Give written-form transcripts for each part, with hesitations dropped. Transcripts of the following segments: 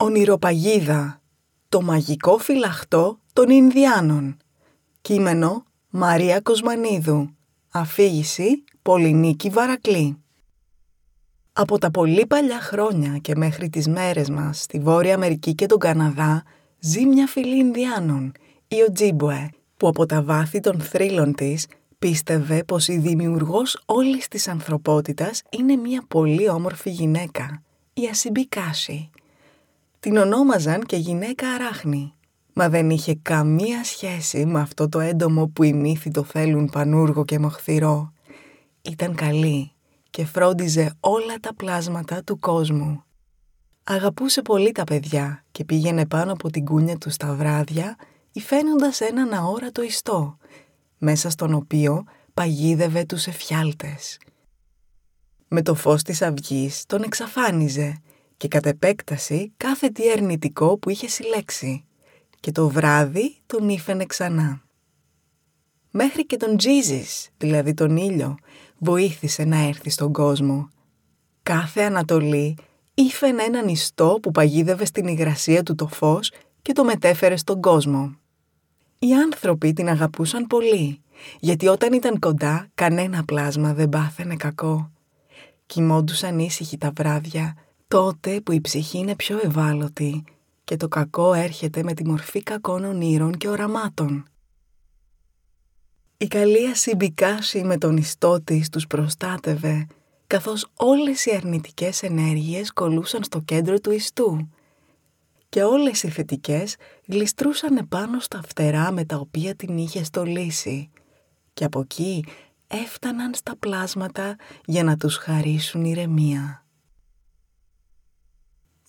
Ονειροπαγίδα, το μαγικό φυλαχτό των Ινδιάνων. Κείμενο Μαρία Κοσμανίδου. Αφήγηση Πολυνίκη Βαρακλή. Από τα πολύ παλιά χρόνια και μέχρι τις μέρες μας, στη Βόρεια Αμερική και τον Καναδά, ζει μια φυλή Ινδιάνων, η Ojibwe, που από τα βάθη των θρύλων της πίστευε πως η δημιουργός όλης της ανθρωπότητας είναι μια πολύ όμορφη γυναίκα, η Ασibikaashi. Την ονόμαζαν και γυναίκα αράχνη, μα δεν είχε καμία σχέση με αυτό το έντομο που οι μύθοι το θέλουν πανούργο και μοχθηρό. Ήταν καλή και φρόντιζε όλα τα πλάσματα του κόσμου. Αγαπούσε πολύ τα παιδιά και πήγαινε πάνω από την κούνια του στα βράδια, υφαίνοντας έναν αόρατο ιστό, μέσα στον οποίο παγίδευε τους εφιάλτες. Με το φως της αυγής τον εξαφάνιζε και κατ' επέκταση κάθε τι αρνητικό που είχε συλλέξει, και το βράδυ τον ήφαινε ξανά. Μέχρι και τον Τζίζης, δηλαδή τον ήλιο, βοήθησε να έρθει στον κόσμο. Κάθε Ανατολή ήφαινε έναν ιστό που παγίδευε στην υγρασία του το φως και το μετέφερε στον κόσμο. Οι άνθρωποι την αγαπούσαν πολύ, γιατί όταν ήταν κοντά κανένα πλάσμα δεν πάθαινε κακό. Κοιμόντουσαν ήσυχοι τα βράδια, τότε που η ψυχή είναι πιο ευάλωτη και το κακό έρχεται με τη μορφή κακών ονείρων και οραμάτων. Η καλή Asibikaashi με τον ιστό της τους προστάτευε, καθώς όλες οι αρνητικές ενέργειες κολούσαν στο κέντρο του ιστού και όλες οι θετικές γλιστρούσαν πάνω στα φτερά με τα οποία την είχε στολίσει, και από εκεί έφταναν στα πλάσματα για να τους χαρίσουν ηρεμία.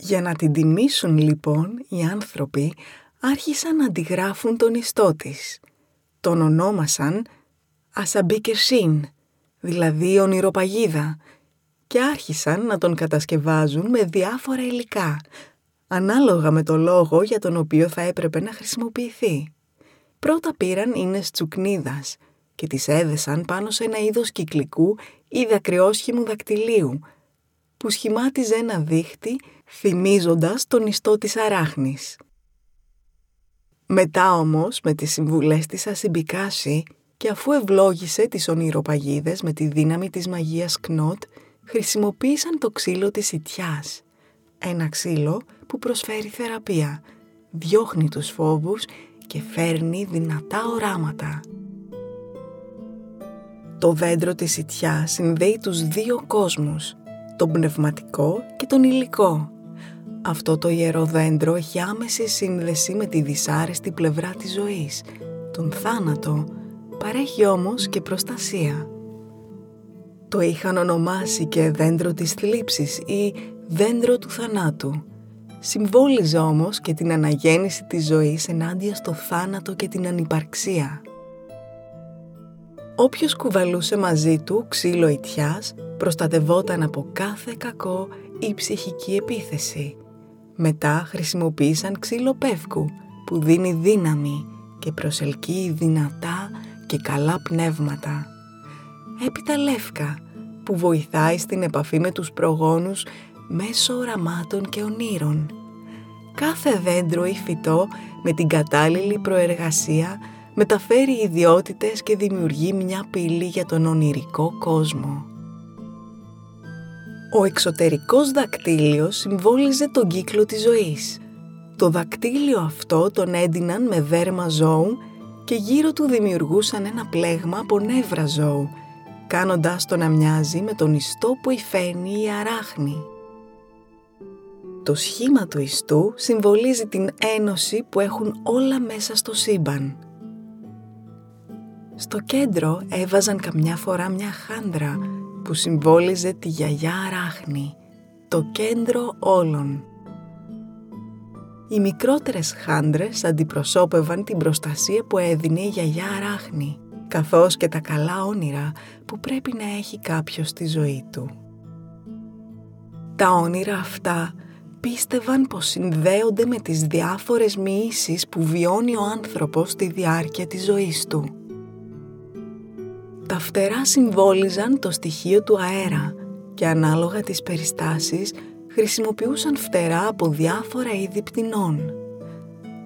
Για να την τιμήσουν λοιπόν, οι άνθρωποι άρχισαν να αντιγράφουν τον ιστό της. Τον ονόμασαν Ασαμπίκερσίν, δηλαδή ονειροπαγίδα, και άρχισαν να τον κατασκευάζουν με διάφορα υλικά, ανάλογα με το λόγο για τον οποίο θα έπρεπε να χρησιμοποιηθεί. Πρώτα πήραν ίνες τσουκνίδας και τις έδεσαν πάνω σε ένα είδος κυκλικού ή δακρυόσχημου δακτυλίου, που σχημάτιζε ένα δίχτυ θυμίζοντας τον ιστό της αράχνης. Μετά όμως, με τις συμβουλές της Asibikaashi, και αφού ευλόγησε τις ονειροπαγίδες με τη δύναμη της μαγείας Κνότ, χρησιμοποίησαν το ξύλο της ιτιάς. Ένα ξύλο που προσφέρει θεραπεία, διώχνει τους φόβους και φέρνει δυνατά οράματα. Το δέντρο της ιτιάς συνδέει τους δύο κόσμους, τον πνευματικό και τον υλικό. Αυτό το ιερό δέντρο έχει άμεση σύνδεση με τη δυσάρεστη πλευρά της ζωής, τον θάνατο, παρέχει όμως και προστασία. Το είχαν ονομάσει και δέντρο της θλίψης ή δέντρο του θανάτου. Συμβόλιζε όμως και την αναγέννηση της ζωής ενάντια στο θάνατο και την ανυπαρξία. Όποιος κουβαλούσε μαζί του ξύλο ιτιάς προστατευόταν από κάθε κακό ή ψυχική επίθεση. Μετά χρησιμοποίησαν ξύλο πεύκου που δίνει δύναμη και προσελκύει δυνατά και καλά πνεύματα. Έπειτα λεύκα που βοηθάει στην επαφή με τους προγόνους μέσω οραμάτων και ονείρων. Κάθε δέντρο ή φυτό με την κατάλληλη προεργασία μεταφέρει ιδιότητες και δημιουργεί μια πύλη για τον ονειρικό κόσμο. Ο εξωτερικός δακτύλιος συμβόλιζε τον κύκλο της ζωής. Το δακτύλιο αυτό τον έντυναν με δέρμα ζώου και γύρω του δημιουργούσαν ένα πλέγμα από νεύρα ζώου, κάνοντάς το να μοιάζει με τον ιστό που υφαίνει η αράχνη. Το σχήμα του ιστού συμβολίζει την ένωση που έχουν όλα μέσα στο σύμπαν. Στο κέντρο έβαζαν καμιά φορά μια χάντρα που συμβόλιζε τη γιαγιά αράχνη, το κέντρο όλων. Οι μικρότερες χάντρες αντιπροσώπευαν την προστασία που έδινε η γιαγιά αράχνη, καθώς και τα καλά όνειρα που πρέπει να έχει κάποιος στη ζωή του. Τα όνειρα αυτά πίστευαν πως συνδέονται με τις διάφορες μοιήσεις που βιώνει ο άνθρωπος στη διάρκεια της ζωής του. Τα φτερά συμβόλιζαν το στοιχείο του αέρα και ανάλογα τις περιστάσεις χρησιμοποιούσαν φτερά από διάφορα είδη πτηνών.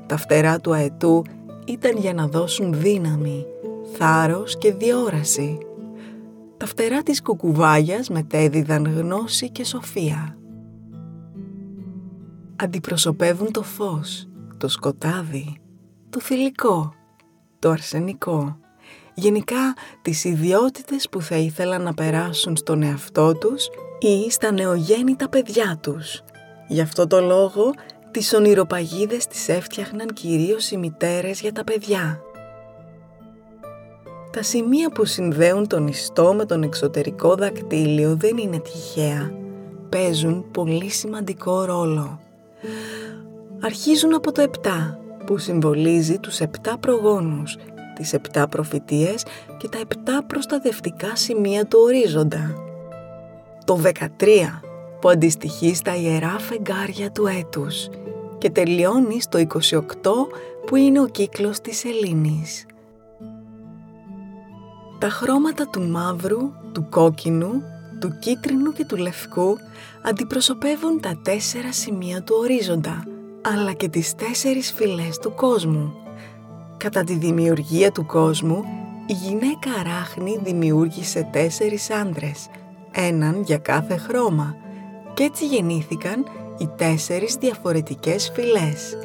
Τα φτερά του αετού ήταν για να δώσουν δύναμη, θάρρος και διόραση. Τα φτερά της κουκουβάγιας μετέδιδαν γνώση και σοφία. Αντιπροσωπεύουν το φως, το σκοτάδι, το θηλυκό, το αρσενικό. Γενικά, τις ιδιότητες που θα ήθελαν να περάσουν στον εαυτό τους ή στα νεογέννητα παιδιά τους. Γι' αυτό το λόγο, τις ονειροπαγίδες τις έφτιαχναν κυρίως οι μητέρες για τα παιδιά. Τα σημεία που συνδέουν τον ιστό με τον εξωτερικό δακτύλιο δεν είναι τυχαία. Παίζουν πολύ σημαντικό ρόλο. Αρχίζουν από το 7, που συμβολίζει τους 7 προγόνους, τις 7 προφητείες και τα 7 προστατευτικά σημεία του ορίζοντα. Το 13, που αντιστοιχεί στα ιερά φεγγάρια του έτους και τελειώνει στο 28, που είναι ο κύκλος της σελήνης. Τα χρώματα του μαύρου, του κόκκινου, του κίτρινου και του λευκού αντιπροσωπεύουν τα 4 σημεία του ορίζοντα, αλλά και τις 4 φυλές του κόσμου. Κατά τη δημιουργία του κόσμου, η γυναίκα αράχνη δημιούργησε 4 άντρες, έναν για κάθε χρώμα, και έτσι γεννήθηκαν οι 4 διαφορετικές φυλές.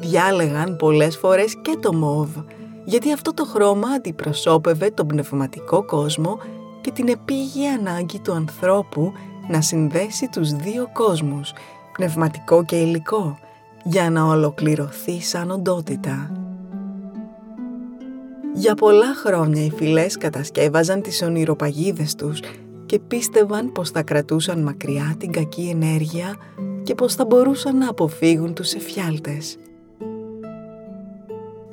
Διάλεγαν πολλές φορές και το μοβ, γιατί αυτό το χρώμα αντιπροσώπευε τον πνευματικό κόσμο και την επίγεια ανάγκη του ανθρώπου να συνδέσει τους 2 κόσμους, πνευματικό και υλικό, για να ολοκληρωθεί σαν οντότητα. Για πολλά χρόνια οι φυλές κατασκεύαζαν τις ονειροπαγίδες τους και πίστευαν πως θα κρατούσαν μακριά την κακή ενέργεια και πως θα μπορούσαν να αποφύγουν τους εφιάλτες.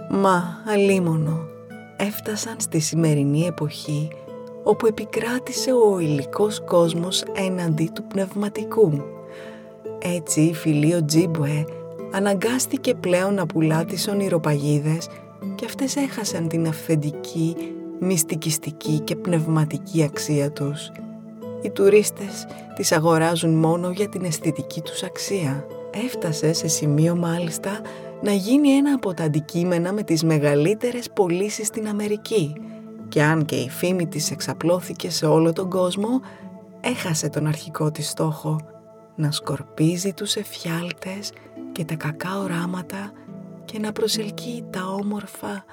Μα αλίμονο, έφτασαν στη σημερινή εποχή όπου επικράτησε ο υλικός κόσμος έναντι του πνευματικού. Έτσι η φυλή Ojibwe αναγκάστηκε πλέον να πουλά τις ονειροπαγίδες και αυτές έχασαν την αυθεντική, μυστικιστική και πνευματική αξία τους. Οι τουρίστες τις αγοράζουν μόνο για την αισθητική τους αξία. Έφτασε σε σημείο μάλιστα να γίνει ένα από τα αντικείμενα με τις μεγαλύτερες πωλήσεις στην Αμερική και αν και η φήμη της εξαπλώθηκε σε όλο τον κόσμο, έχασε τον αρχικό της στόχο, να σκορπίζει τους εφιάλτες και τα κακά οράματα και να προσελκύει τα όμορφα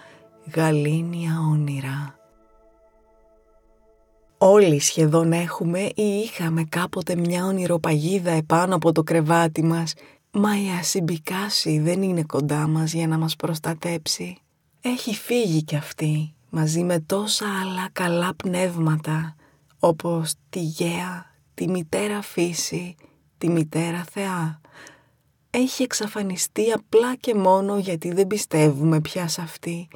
γαλήνια όνειρα. Όλοι σχεδόν έχουμε ή είχαμε κάποτε μια ονειροπαγίδα επάνω από το κρεβάτι μας, μα η Ασιμπικάαση δεν είναι κοντά μας για να μας προστατέψει. Έχει φύγει κι αυτή, μαζί με τόσα άλλα καλά πνεύματα, όπως τη Γαία, τη μητέρα φύση, τη μητέρα θεά. Έχει εξαφανιστεί απλά και μόνο γιατί δεν πιστεύουμε πια σε αυτή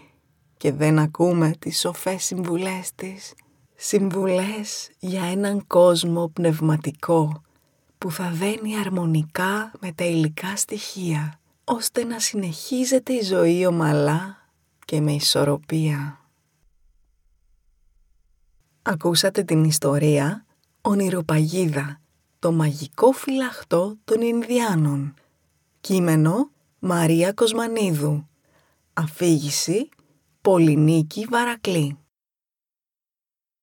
και δεν ακούμε τις σοφές συμβουλές της. Συμβουλές για έναν κόσμο πνευματικό που θα δένει αρμονικά με τα υλικά στοιχεία, ώστε να συνεχίζεται η ζωή ομαλά και με ισορροπία. Ακούσατε την ιστορία «Ονειροπαγίδα, το μαγικό φυλαχτό των Ινδιάνων». Κείμενο Μαρία Κοσμανίδου. Αφήγηση Πολυνίκη Βαρακλή.